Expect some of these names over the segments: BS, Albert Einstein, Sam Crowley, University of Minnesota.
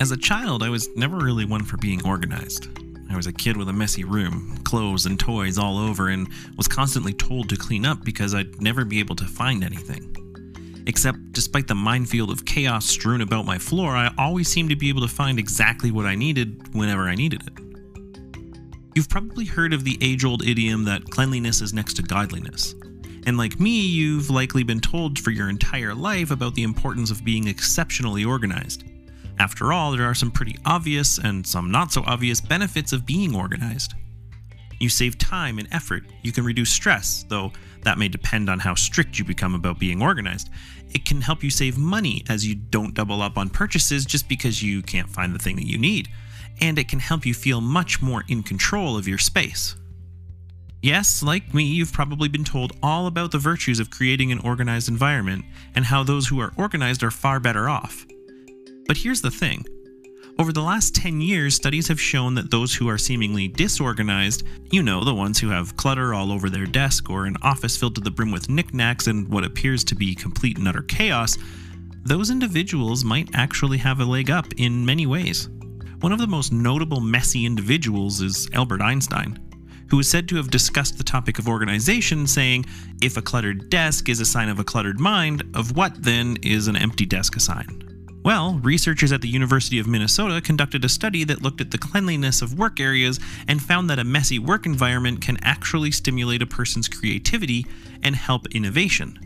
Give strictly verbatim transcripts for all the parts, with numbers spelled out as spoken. As a child, I was never really one for being organized. I was a kid with a messy room, clothes and toys all over, and was constantly told to clean up because I'd never be able to find anything. Except, despite the minefield of chaos strewn about my floor, I always seemed to be able to find exactly what I needed whenever I needed it. You've probably heard of the age-old idiom that cleanliness is next to godliness. And like me, you've likely been told for your entire life about the importance of being exceptionally organized. After all, there are some pretty obvious and some not so obvious benefits of being organized. You save time and effort, you can reduce stress, though that may depend on how strict you become about being organized. It can help you save money as you don't double up on purchases just because you can't find the thing that you need. And it can help you feel much more in control of your space. Yes, like me, you've probably been told all about the virtues of creating an organized environment and how those who are organized are far better off. But here's the thing. Over the last ten years, studies have shown that those who are seemingly disorganized, you know, the ones who have clutter all over their desk or an office filled to the brim with knickknacks and what appears to be complete and utter chaos, those individuals might actually have a leg up in many ways. One of the most notable messy individuals is Albert Einstein, who is said to have discussed the topic of organization, saying, "If a cluttered desk is a sign of a cluttered mind, of what then is an empty desk a sign?" Well, researchers at the University of Minnesota conducted a study that looked at the cleanliness of work areas and found that a messy work environment can actually stimulate a person's creativity and help innovation.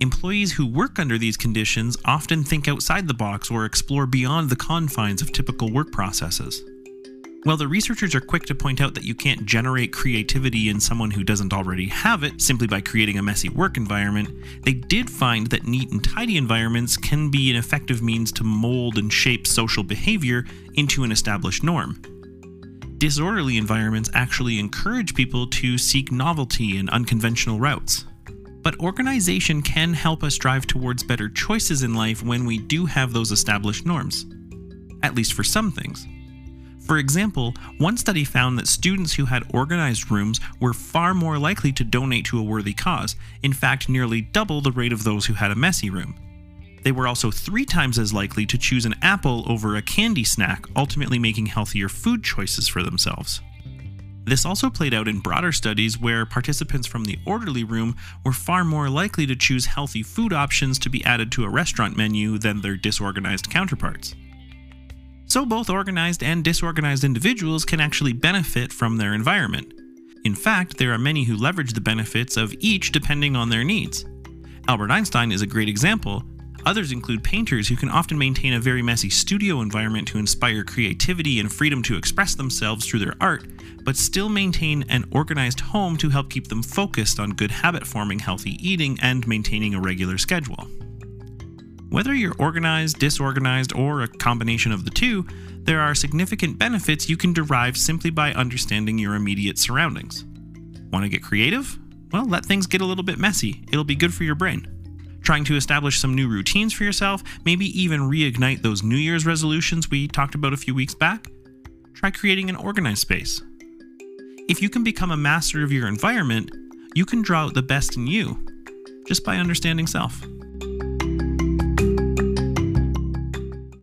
Employees who work under these conditions often think outside the box or explore beyond the confines of typical work processes. While the researchers are quick to point out that you can't generate creativity in someone who doesn't already have it simply by creating a messy work environment, they did find that neat and tidy environments can be an effective means to mold and shape social behavior into an established norm. Disorderly environments actually encourage people to seek novelty and unconventional routes. But organization can help us drive towards better choices in life when we do have those established norms, at least for some things. For example, one study found that students who had organized rooms were far more likely to donate to a worthy cause, in fact nearly double the rate of those who had a messy room. They were also three times as likely to choose an apple over a candy snack, ultimately making healthier food choices for themselves. This also played out in broader studies where participants from the orderly room were far more likely to choose healthy food options to be added to a restaurant menu than their disorganized counterparts. So both organized and disorganized individuals can actually benefit from their environment. In fact, there are many who leverage the benefits of each depending on their needs. Albert Einstein is a great example. Others include painters who can often maintain a very messy studio environment to inspire creativity and freedom to express themselves through their art, but still maintain an organized home to help keep them focused on good habit forming, healthy eating, and maintaining a regular schedule. Whether you're organized, disorganized, or a combination of the two, there are significant benefits you can derive simply by understanding your immediate surroundings. Want to get creative? Well, let things get a little bit messy. It'll be good for your brain. Trying to establish some new routines for yourself, maybe even reignite those New Year's resolutions we talked about a few weeks back? Try creating an organized space. If you can become a master of your environment, you can draw out the best in you just by understanding self.